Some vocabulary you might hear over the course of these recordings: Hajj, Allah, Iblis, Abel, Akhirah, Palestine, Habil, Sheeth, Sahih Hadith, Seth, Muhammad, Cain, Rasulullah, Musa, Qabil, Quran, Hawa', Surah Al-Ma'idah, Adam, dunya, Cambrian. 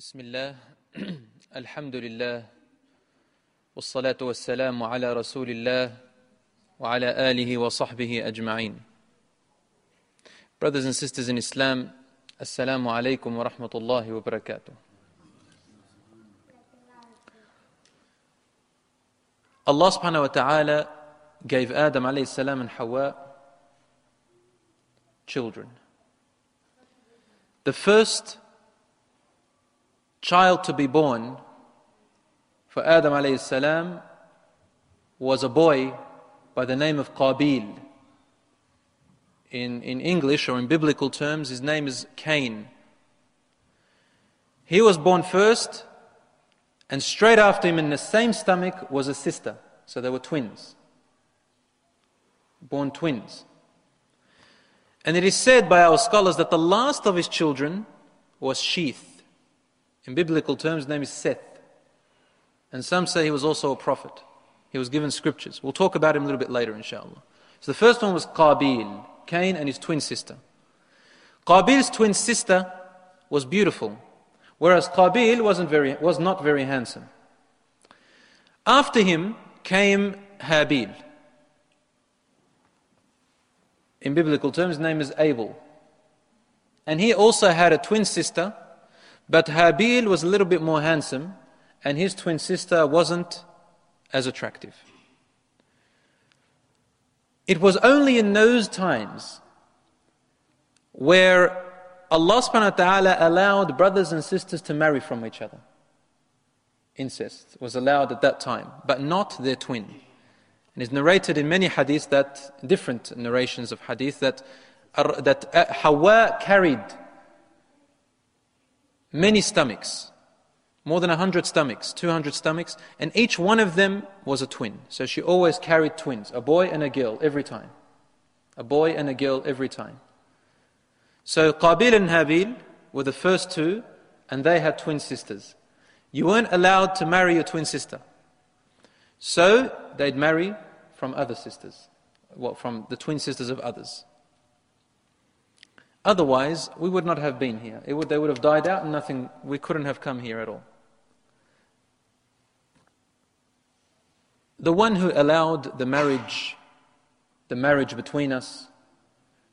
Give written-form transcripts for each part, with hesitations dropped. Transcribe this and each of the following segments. Bismillah, alhamdulillah, wassalatu wassalamu ala rasulillah, wa ala alihi wa sahbihi ajma'in. Brothers and sisters in Islam, assalamu alaykum wa rahmatullahi wa barakatuh. Allah subhanahu wa ta'ala gave Adam alayhi salam and Hawa' children. The first child to be born for Adam alayhi salam was a boy by the name of Qabil. In English, or in biblical terms, his name is Cain. He was born first, and straight after him in the same stomach was a sister. So they were twins, born twins. And it is said by our scholars that the last of his children was Sheeth. In biblical terms, his name is Seth. And some say he was also a prophet. He was given scriptures. We'll talk about him a little bit later, inshallah. So the first one was Qabil, Cain and his twin sister. Qabil's twin sister was beautiful, whereas Qabil was not very handsome. After him came Habil. In biblical terms, his name is Abel. And he also had a twin sister, but Habil was a little bit more handsome, and his twin sister wasn't as attractive. It was only in those times where Allah subhanahu wa ta'ala allowed brothers and sisters to marry from each other. Incest was allowed at that time, but not their twin. And it's narrated in many hadith that, different narrations of hadith, that Hawa carried many stomachs, more than 100 stomachs, 200 stomachs, and each one of them was a twin. So she always carried twins, a boy and a girl every time. A boy and a girl every time. So Qabil and Habil were the first two, and they had twin sisters. You weren't allowed to marry your twin sister. So they'd marry from other sisters, from the twin sisters of others. Otherwise, we would not have been here. They would have died out, and we couldn't have come here at all. The one who allowed the marriage between us,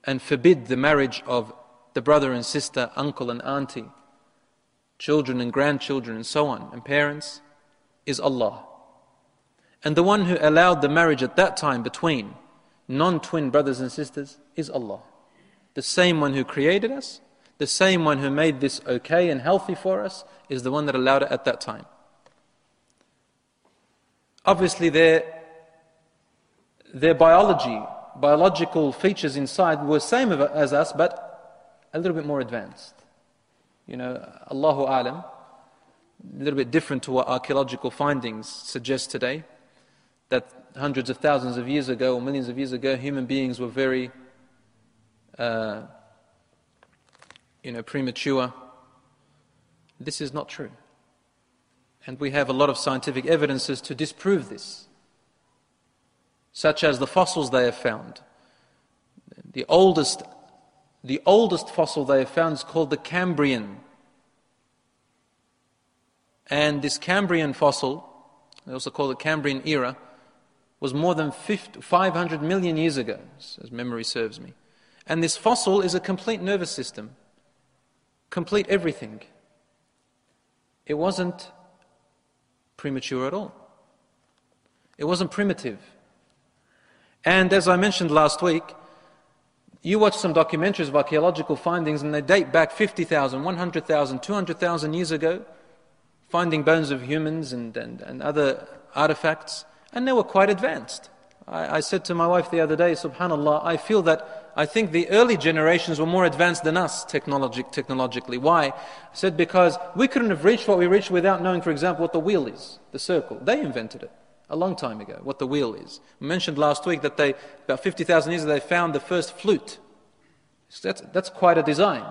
and forbid the marriage of the brother and sister, uncle and auntie, children and grandchildren, and so on, and parents, is Allah. And the one who allowed the marriage at that time between non-twin brothers and sisters is Allah. The same one who created us, the same one who made this okay and healthy for us, is the one that allowed it at that time. Obviously their biological features inside were same as us, but a little bit more advanced. Allahu A'lam, a little bit different to what archaeological findings suggest today, that hundreds of thousands of years ago or millions of years ago, human beings were very premature. This is not true. And we have a lot of scientific evidences to disprove this, such as the fossils they have found. The oldest fossil they have found is called the Cambrian. And this Cambrian fossil, they also call it Cambrian era, was more than 500 million years ago, as memory serves me. And this fossil is a complete nervous system, complete everything. It wasn't premature at all. It wasn't primitive. And as I mentioned last week, you watch some documentaries of archaeological findings and they date back 50,000, 100,000, 200,000 years ago, finding bones of humans and other artifacts, and they were quite advanced. I said to my wife the other day, subhanAllah, I feel that I think the early generations were more advanced than us technologically. Why? I said because we couldn't have reached what we reached without knowing, for example, what the wheel is, the circle. They invented it a long time ago, what the wheel is. We mentioned last week that they, about 50,000 years ago, they found the first flute. So that's quite a design,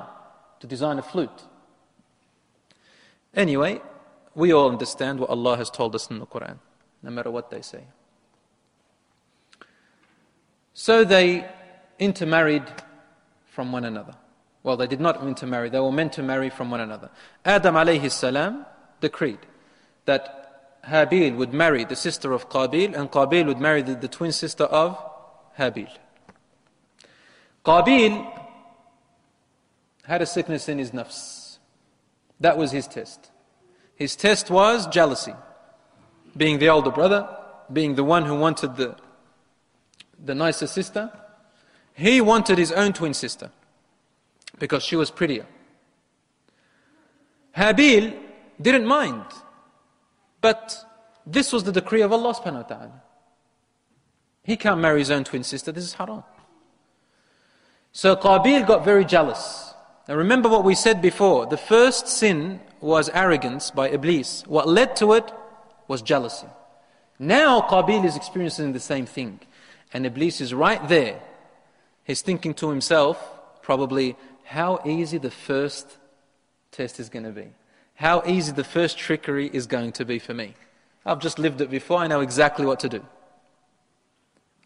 to design a flute. Anyway, we all understand what Allah has told us in the Quran, no matter what they say. So they intermarried from one another. Well, they did not intermarry, they were meant to marry from one another. Adam alayhi salam decreed that Habil would marry the sister of Qabil, and Qabil would marry the twin sister of Habil. Qabil had a sickness in his nafs. That was his test. His test was jealousy. Being the older brother, being the one who wanted the nicer sister, he wanted his own twin sister because she was prettier. Habil didn't mind, but this was the decree of Allah subhanahu wa ta'ala. He can't marry his own twin sister, this is haram. So Qabil got very jealous. Now remember what we said before, the first sin was arrogance by Iblis. What led to it was jealousy. Now Qabil is experiencing the same thing. And Iblis is right there. He's thinking to himself, probably, how easy the first test is going to be. How easy the first trickery is going to be for me. I've just lived it before, I know exactly what to do.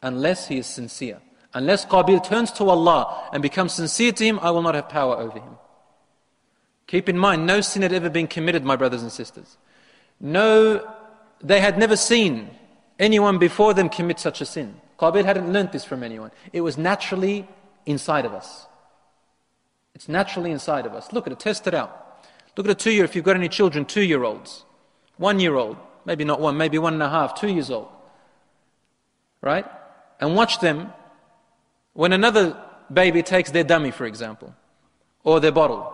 Unless he is sincere. Unless Qabil turns to Allah and becomes sincere to him, I will not have power over him. Keep in mind, no sin had ever been committed, my brothers and sisters. No, they had never seen anyone before them commit such a sin. Qabil hadn't learnt this from anyone. It was naturally inside of us. It's naturally inside of us. Look at it, test it out. Look at a two-year, if you've got any children, two-year-olds, one-year-old, maybe not one, maybe 1.5, 2 years old. Right? And watch them when another baby takes their dummy, for example, or their bottle.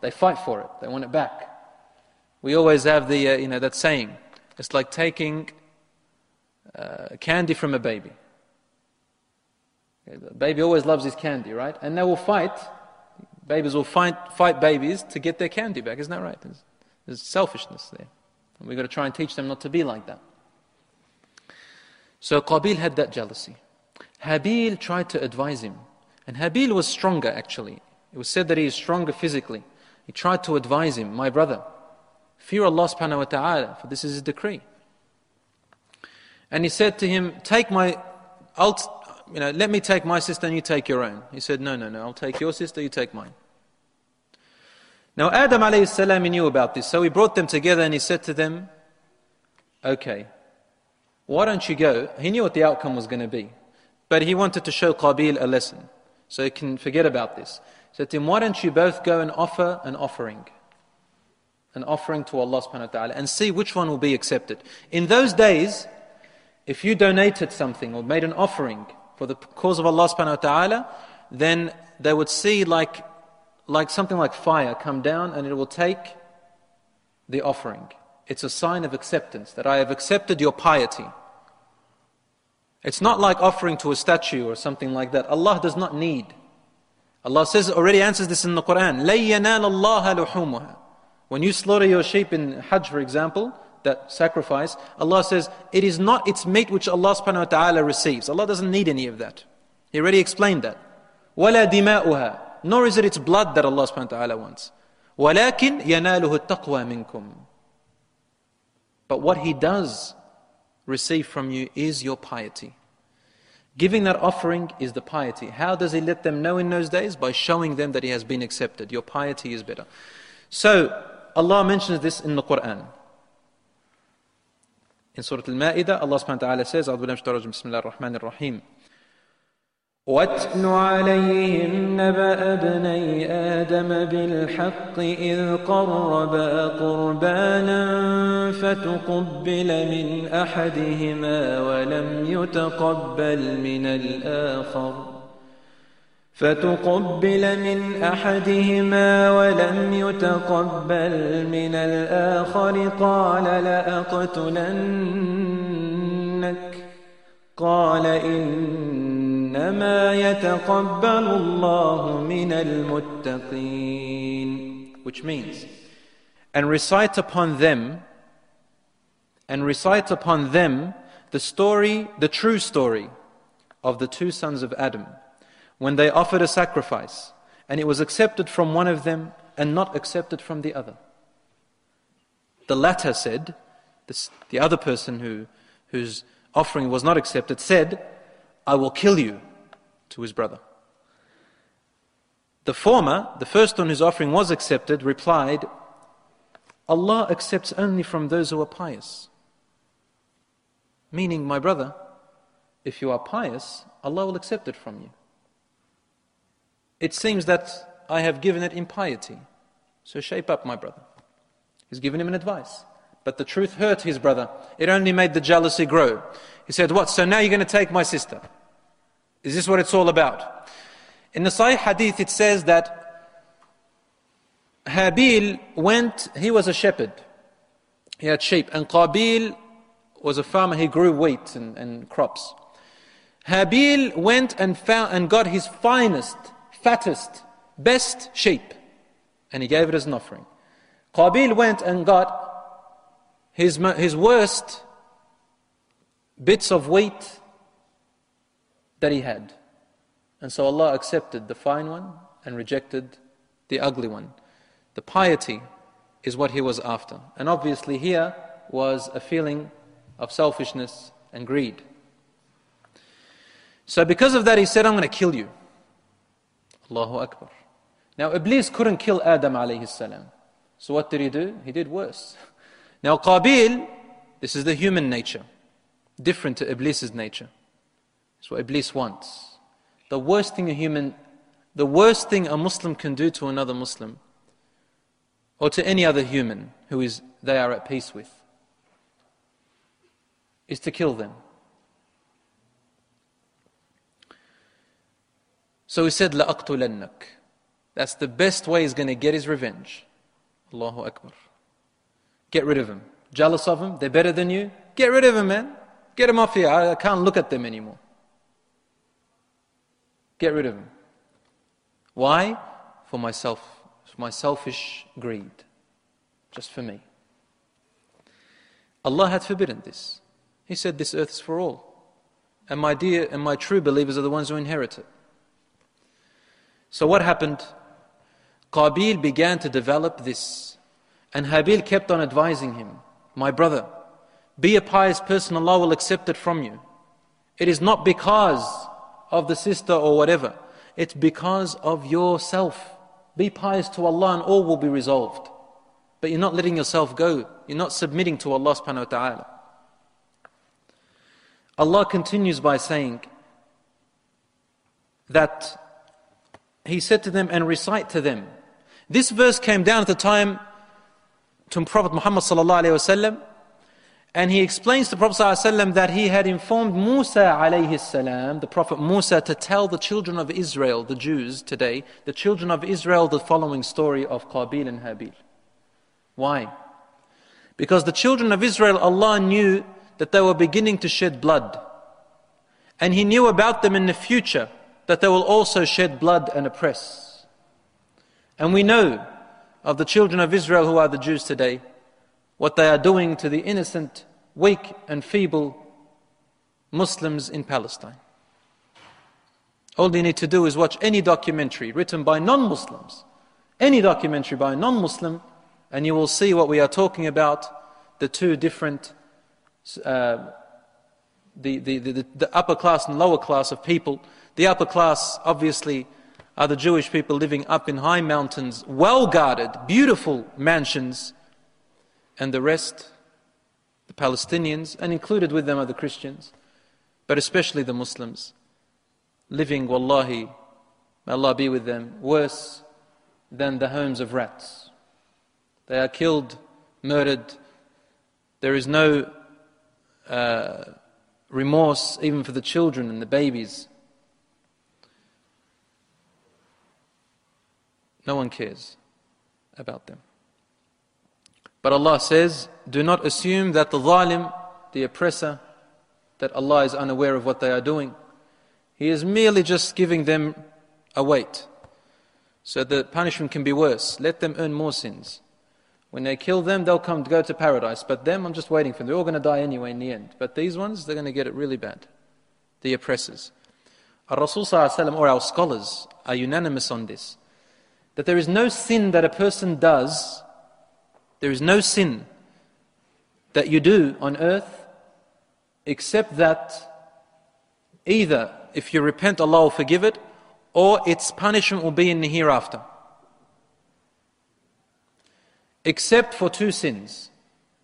They fight for it. They want it back. We always have the, that saying. It's like taking candy from a baby. The baby always loves his candy, right? And they will fight. Babies will fight babies to get their candy back. Isn't that right? There's selfishness there. And we've got to try and teach them not to be like that. So Qabil had that jealousy. Habil tried to advise him. And Habil was stronger, actually. It was said that he is stronger physically. He tried to advise him, my brother, fear Allah subhanahu wa ta'ala, for this is his decree. And he said to him, let me take my sister and you take your own. He said, no, I'll take your sister, you take mine. Now Adam alayhi salam, he knew about this, so he brought them together and he said to them, okay, why don't you go? He knew what the outcome was going to be, but he wanted to show Qabil a lesson, so he can forget about this. He said to him, why don't you both go and offer an offering to Allah subhanahu wa ta'ala, and see which one will be accepted. In those days, if you donated something or made an offering for the cause of Allah subhanahu wa ta'ala, then they would see like something like fire come down and it will take the offering. It's a sign of acceptance, that I have accepted your piety. It's not like offering to a statue or something like that. Allah does not need. Allah says, already answers this in the Quran, لَن يَنَالَ اللَّهَ لُحُومُهَا. When you slaughter your sheep in Hajj, for example, that sacrifice, Allah says, it is not its meat which Allah subhanahu wa ta'ala receives. Allah doesn't need any of that. He already explained that. وَلَا دِمَاؤُهَا. Nor is it its blood that Allah subhanahu wa ta'ala wants. وَلَكِنْ يَنَالُهُ التَّقْوَى مِنْكُمْ. But what He does receive from you is your piety. Giving that offering is the piety. How does He let them know in those days? By showing them that He has been accepted. Your piety is better. So, Allah mentions this in the Quran. In Surah Al-Ma'idah, Allah subhanahu wa ta'ala says, Bismillah ar-Rahman ar-Rahim. وَاتْلُ عَلَيْهِمْ نَبَأَ ابْنَيْ آدَمَ بِالْحَقِّ إِذْ قَرَّبَا قُرْبَانًا فَتُقُبِّلَ مِنْ أَحَدِهِمَا وَلَمْ يُتَقَبَّلْ مِنَ الْآخَرِ فَتُقَبَّلَ مِنْ أَحَدِهِمَا وَلَمْ يُتَقَبَّلْ مِنَ الْآخَرِ قَالَ لَأَقْتُلَنَّكَ قَالَ إِنَّ إنما يتقبل الله من المتقين. Which means, and recite upon them the true story of the two sons of Adam, when they offered a sacrifice, and it was accepted from one of them and not accepted from the other. The latter said, the other person whose offering was not accepted said, "I will kill you," to his brother. The former, the first one whose offering was accepted, replied, "Allah accepts only from those who are pious." Meaning, my brother, if you are pious, Allah will accept it from you. It seems that I have given it in piety, so shape up, my brother. He's given him an advice. But the truth hurt his brother. It only made the jealousy grow. He said, "What? So now you're going to take my sister? Is this what it's all about?" In the Sahih Hadith, it says that Habil he was a shepherd. He had sheep. And Qabil was a farmer. He grew wheat and crops. Habil went and got his finest, fattest, best sheep, and he gave it as an offering. Qabil went and got his worst bits of wheat that he had. And so Allah accepted the fine one and rejected the ugly one. The piety is what he was after. And obviously here was a feeling of selfishness and greed. So because of that he said, "I'm going to kill you." Allahu Akbar. Now Iblis couldn't kill Adam alayhi salam. So what did he do? He did worse. Now Qabil, this is the human nature, different to Iblis's nature. It's what Iblis wants. The worst thing a Muslim can do to another Muslim, or to any other human they are at peace with, is to kill them. So he said, لَأَقْتُلَنَّكَ. That's the best way he's going to get his revenge. Allahu Akbar. Get rid of him. Jealous of him? They're better than you? Get rid of him, man. Get him off here. I can't look at them anymore. Get rid of him. Why? For my selfish greed. Just for me. Allah had forbidden this. He said this earth is for all. And my true believers are the ones who inherit it. So what happened? Qabil began to develop this. And Habil kept on advising him, "My brother, be a pious person, Allah will accept it from you. It is not because of the sister or whatever. It's because of yourself. Be pious to Allah and all will be resolved." But you're not letting yourself go. You're not submitting to Allah subhanahu wa ta'ala. Allah continues by saying that He said to them, "And recite to them." This verse came down at the time to Prophet Muhammad sallallahu alayhi wasallam, and he explains to Prophet sallallahu alayhi wasallam that he had informed Musa alayhi salam, the Prophet Musa, to tell the children of Israel, the Jews today, the children of Israel, the following story of Qabil and Habil. Why? Because the children of Israel, Allah knew that they were beginning to shed blood, and He knew about them in the future that they will also shed blood and oppress. And we know of the children of Israel who are the Jews today, what they are doing to the innocent, weak and feeble Muslims in Palestine. All you need to do is watch any documentary written by non-Muslims, any documentary by a non-Muslim, and you will see what we are talking about, the two different, the upper class and lower class of people. The upper class, obviously, are the Jewish people living up in high mountains, well-guarded, beautiful mansions, and the rest, the Palestinians, and included with them are the Christians, but especially the Muslims, living, wallahi, may Allah be with them, worse than the homes of rats. They are killed, murdered. There is no remorse even for the children and the babies. No one cares about them. But Allah says, do not assume that the zalim, the oppressor, that Allah is unaware of what they are doing. He is merely just giving them a weight, so the punishment can be worse. Let them earn more sins. When they kill them, they'll come to go to paradise. But them, I'm just waiting for them. They're all going to die anyway in the end. But these ones, they're going to get it really bad. The oppressors. Our Rasul Sallallahu Alaihi Wasallam, or our scholars, are unanimous on this. That there is no sin that a person does, there is no sin that you do on earth, except that either if you repent, Allah will forgive it, or its punishment will be in the hereafter. Except for two sins.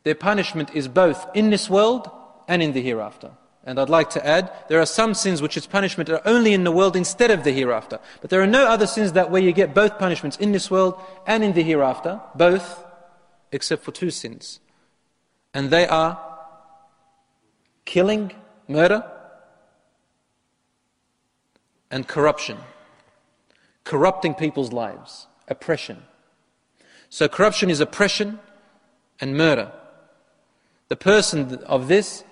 Their punishment is both in this world and in the hereafter. And I'd like to add, there are some sins which its punishment are only in the world instead of the hereafter. But there are no other sins that where you get both punishments in this world and in the hereafter, both, except for two sins. And they are killing, murder, and corruption. Corrupting people's lives, oppression. So corruption is oppression and murder. The person of this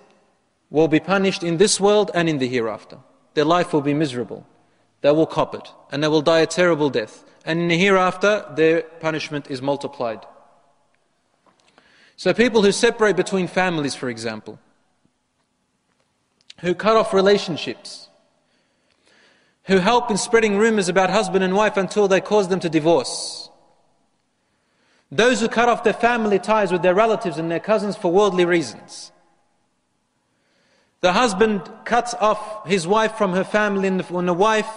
will be punished in this world and in the hereafter. Their life will be miserable. They will cop it, and they will die a terrible death. And in the hereafter, their punishment is multiplied. So people who separate between families, for example, who cut off relationships, who help in spreading rumors about husband and wife until they cause them to divorce. Those who cut off their family ties with their relatives and their cousins for worldly reasons. The husband cuts off his wife from her family, and when the wife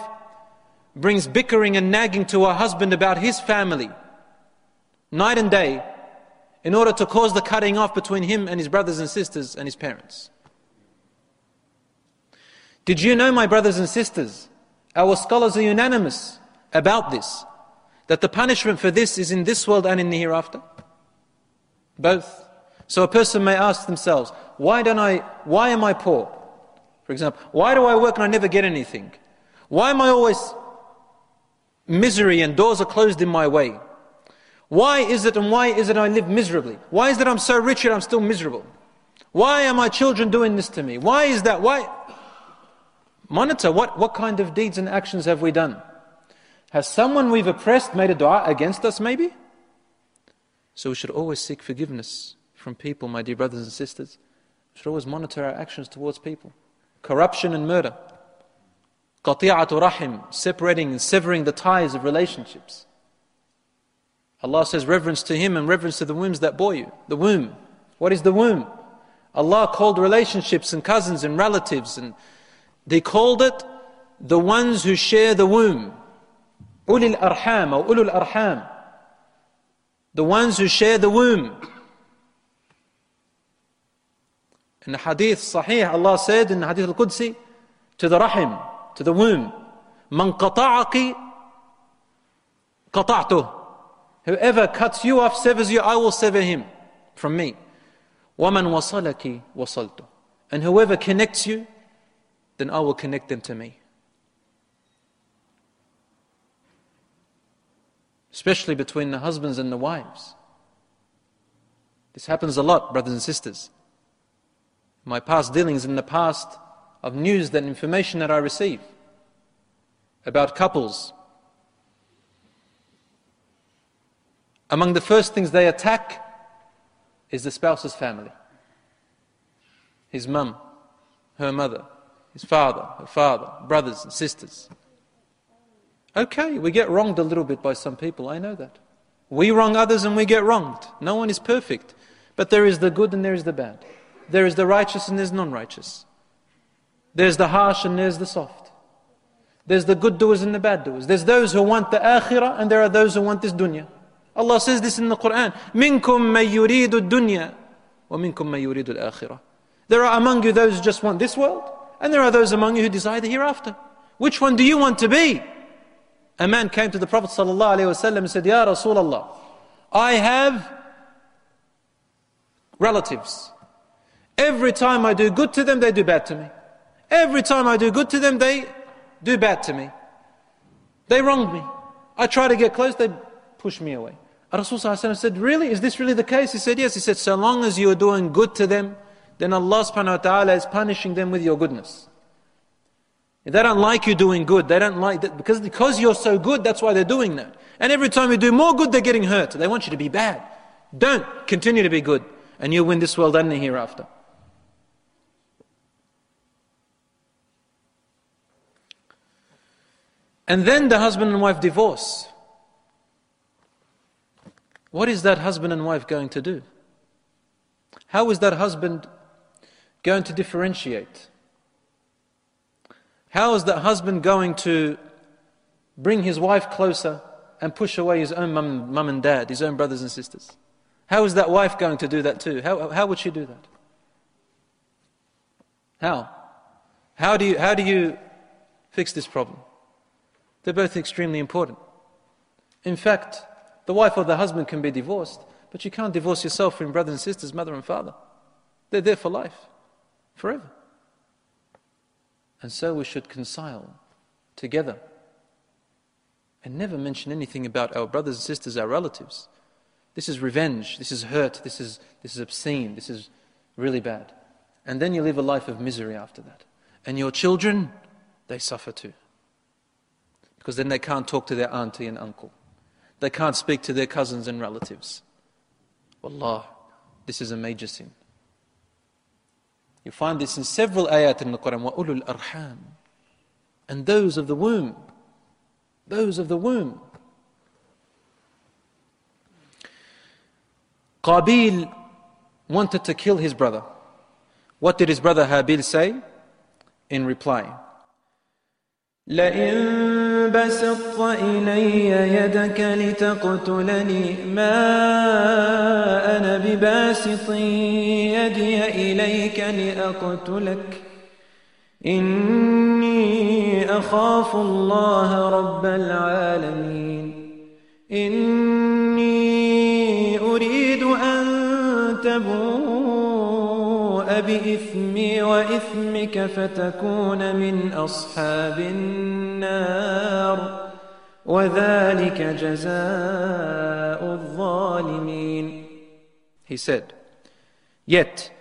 brings bickering and nagging to her husband about his family, night and day, in order to cause the cutting off between him and his brothers and sisters and his parents. Did you know, my brothers and sisters, our scholars are unanimous about this, that the punishment for this is in this world and in the hereafter? Both. So a person may ask themselves, why am I poor? For example, why do I work and I never get anything? Why am I always misery and doors are closed in my way? Why is it I live miserably? Why is it I'm so rich and I'm still miserable? Why are my children doing this to me? Why is that? Why? Monitor what kind of deeds and actions have we done? Has someone we've oppressed made a dua against us maybe? So we should always seek forgiveness from people, my dear brothers and sisters. We should always monitor our actions towards people. Corruption and murder. Qati'atu rahim, separating and severing the ties of relationships. Allah says reverence to him and reverence to the wombs that bore you. The womb. What is the womb? Allah called relationships and cousins and relatives, and they called it the ones who share the womb. Ulil arham, or ulul arham. The ones who share the womb. In the hadith sahih, Allah said in the hadith al-Qudsi, to the rahim, to the womb, man qata'aki qata'tuh. Whoever cuts you off, severs you, I will sever him from me. وَمَنْ وَصَلَكِ وَصَلْتُ. And whoever connects you, then I will connect them to me. Especially between the husbands and the wives. This happens a lot, brothers and sisters. My past dealings in the past of news and information that I receive about couples. Among the first things they attack is the spouse's family. His mum, her mother, his father, her father, brothers and sisters. Okay, we get wronged a little bit by some people, I know that. We wrong others and we get wronged. No one is perfect. But there is the good and there is the bad. There is the righteous and there's non-righteous. There's the harsh and there's the soft. There's the good doers and the bad doers. There's those who want the akhirah and there are those who want this dunya. Allah says this in the Quran, مِنْكُمْ مَنْ يُرِيدُ الدُّنْيَا وَمِنْكُمْ مَنْ يُرِيدُ الْآخِرَةِ. There are among you those who just want this world, and there are those among you who desire the hereafter. Which one do you want to be? A man came to the Prophet ﷺ and said, Ya Rasulullah, I have relatives. Every time I do good to them, they do bad to me. Every time I do good to them, they do bad to me. They wronged me. I try to get close, they push me away. Rasulullah said, really? Is this really the case? He said, yes. He said, so long as you are doing good to them, then Allah subhanahu wa ta'ala is punishing them with your goodness. They don't like you doing good. They don't like that because you're so good, that's why they're doing that. And every time you do more good, they're getting hurt. They want you to be bad. Don't. Continue to be good. And you'll win this world and the hereafter. And then the husband and wife divorce. What is that husband and wife going to do? How is that husband going to differentiate? How is that husband going to bring his wife closer and push away his own mum and dad, his own brothers and sisters? How is that wife going to do that too? How would she do that? How do you fix this problem? They're both extremely important. In fact, the wife or the husband can be divorced, but you can't divorce yourself from brothers and sisters, mother and father. They're there for life, forever. And so we should concile together and never mention anything about our brothers and sisters, our relatives. This is revenge, this is hurt, this is obscene, this is really bad. And then you live a life of misery after that. And your children, they suffer too. Because then they can't talk to their auntie and uncle. They can't speak to their cousins and relatives. Wallah, this is a major sin. You find this in several ayat in the Quran. Wa ulul arham, and those of the womb. Those of the womb. Qabil wanted to kill his brother. What did his brother Habil say in reply? لَئِن بَسَطْتَ إِلَيَّ يَدَكَ لِتَقْتُلَنِي مَا أَنَا بِبَاسِطٍ يَدِيَ إِلَيْكَ لِأَقْتُلَكَ إِنِّي أَخَافُ اللَّهَ رَبَّ الْعَالَمِينَ إِنِّي أُرِيدُ أَن تَبُوءَ بِإِثْمِي وَإِثْمِكَ فَتَكُونَ مِنْ أَصْحَابِ النَّارِ وَذَلِكَ جَزَاءُ الظَّالِمِينَ. He said, "Yet,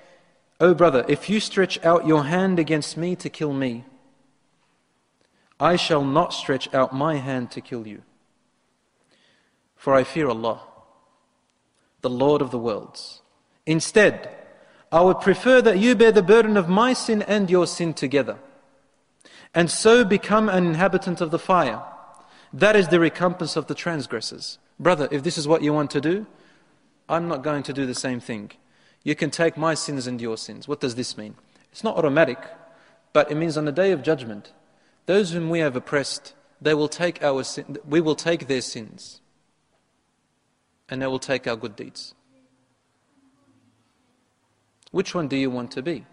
O brother, if you stretch out your hand against me to kill me, I shall not stretch out my hand to kill you. For I fear Allah, the Lord of the worlds. Instead, I would prefer that you bear the burden of my sin and your sin together, and so become an inhabitant of the fire. That is the recompense of the transgressors." Brother, if this is what you want to do, I'm not going to do the same thing. You can take my sins and your sins. What does this mean? It's not automatic, but it means on the day of judgment, those whom we have oppressed, they will take our sin, we will take their sins, and they will take our good deeds. Which one do you want to be?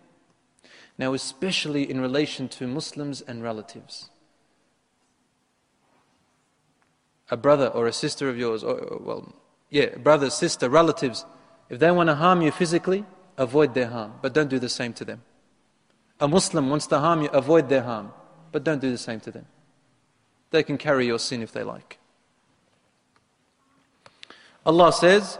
Now, especially in relation to Muslims and relatives. A brother or a sister of yours, brother, sister, relatives, if they want to harm you physically, avoid their harm, but don't do the same to them. A Muslim wants to harm you, avoid their harm, but don't do the same to them. They can carry your sin if they like. Allah says,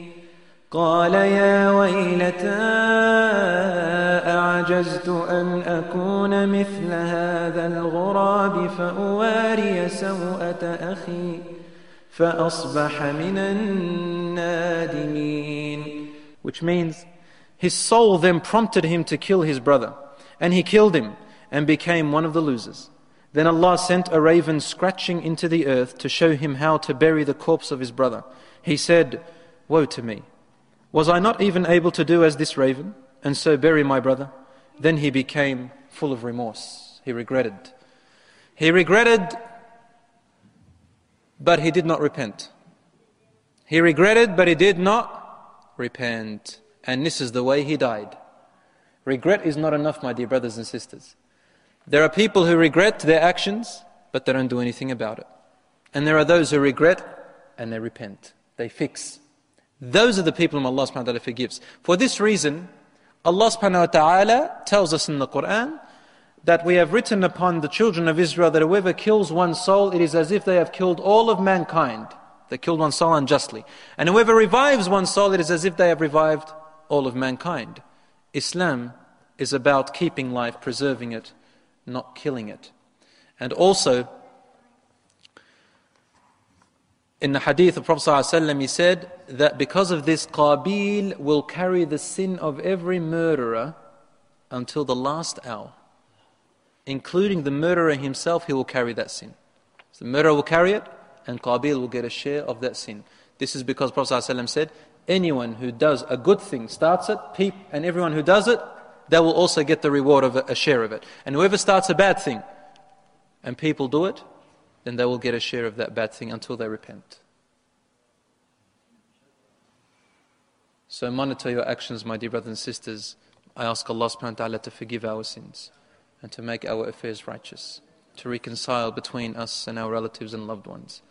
قال يا ويلتى أعجزت أن أكون مثل هذا الغراب فأواري سوءة أخي فأصبح من النادمين. Which means his soul then prompted him to kill his brother, and he killed him and became one of the losers. Then Allah sent a raven scratching into the earth to show him how to bury the corpse of his brother. He said, "Woe to me! Was I not even able to do as this raven, and so bury my brother?" Then he became full of remorse. He regretted. He regretted, but he did not repent. He regretted, but he did not repent. And this is the way he died. Regret is not enough, my dear brothers and sisters. There are people who regret their actions, but they don't do anything about it. And there are those who regret and they repent. They fix. Those are the people whom Allah subhanahu wa ta'ala forgives. For this reason, Allah subhanahu wa ta'ala tells us in the Quran that we have written upon the children of Israel that whoever kills one soul, it is as if they have killed all of mankind. They killed one soul unjustly. And whoever revives one soul, it is as if they have revived all of mankind. Islam is about keeping life, preserving it, not killing it. And also, in the hadith of Prophet ﷺ, he said that because of this, Qabil will carry the sin of every murderer until the last hour. Including the murderer himself, he will carry that sin. So the murderer will carry it, and Qabil will get a share of that sin. This is because Prophet ﷺ said, anyone who does a good thing starts it, and everyone who does it, they will also get the reward of a share of it. And whoever starts a bad thing, and people do it, then they will get a share of that bad thing until they repent. So monitor your actions, my dear brothers and sisters. I ask Allah subhanahu wa ta'ala to forgive our sins and to make our affairs righteous, to reconcile between us and our relatives and loved ones,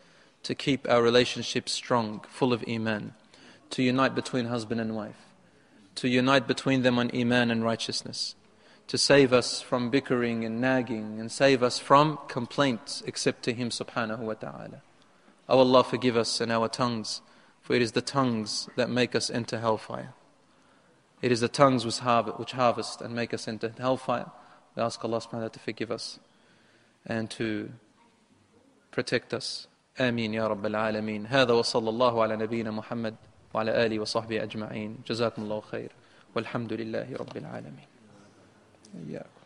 to keep our relationships strong, full of iman, to unite between husband and wife, to unite between them on iman and righteousness, to save us from bickering and nagging, and save us from complaints except to Him subhanahu wa ta'ala. O Allah, forgive us and our tongues, for it is the tongues that make us enter hellfire. It is the tongues which harvest and make us enter hellfire. We ask Allah subhanahu wa ta'ala to forgive us and to protect us. Ameen ya Rabbil Alameen. Hada wa sallallahu ala nabiyyina Muhammad wa ala alihi wa sahbihi ajma'een. Jazakumullahu khair. Walhamdulillahi Rabbil Alameen. Yeah.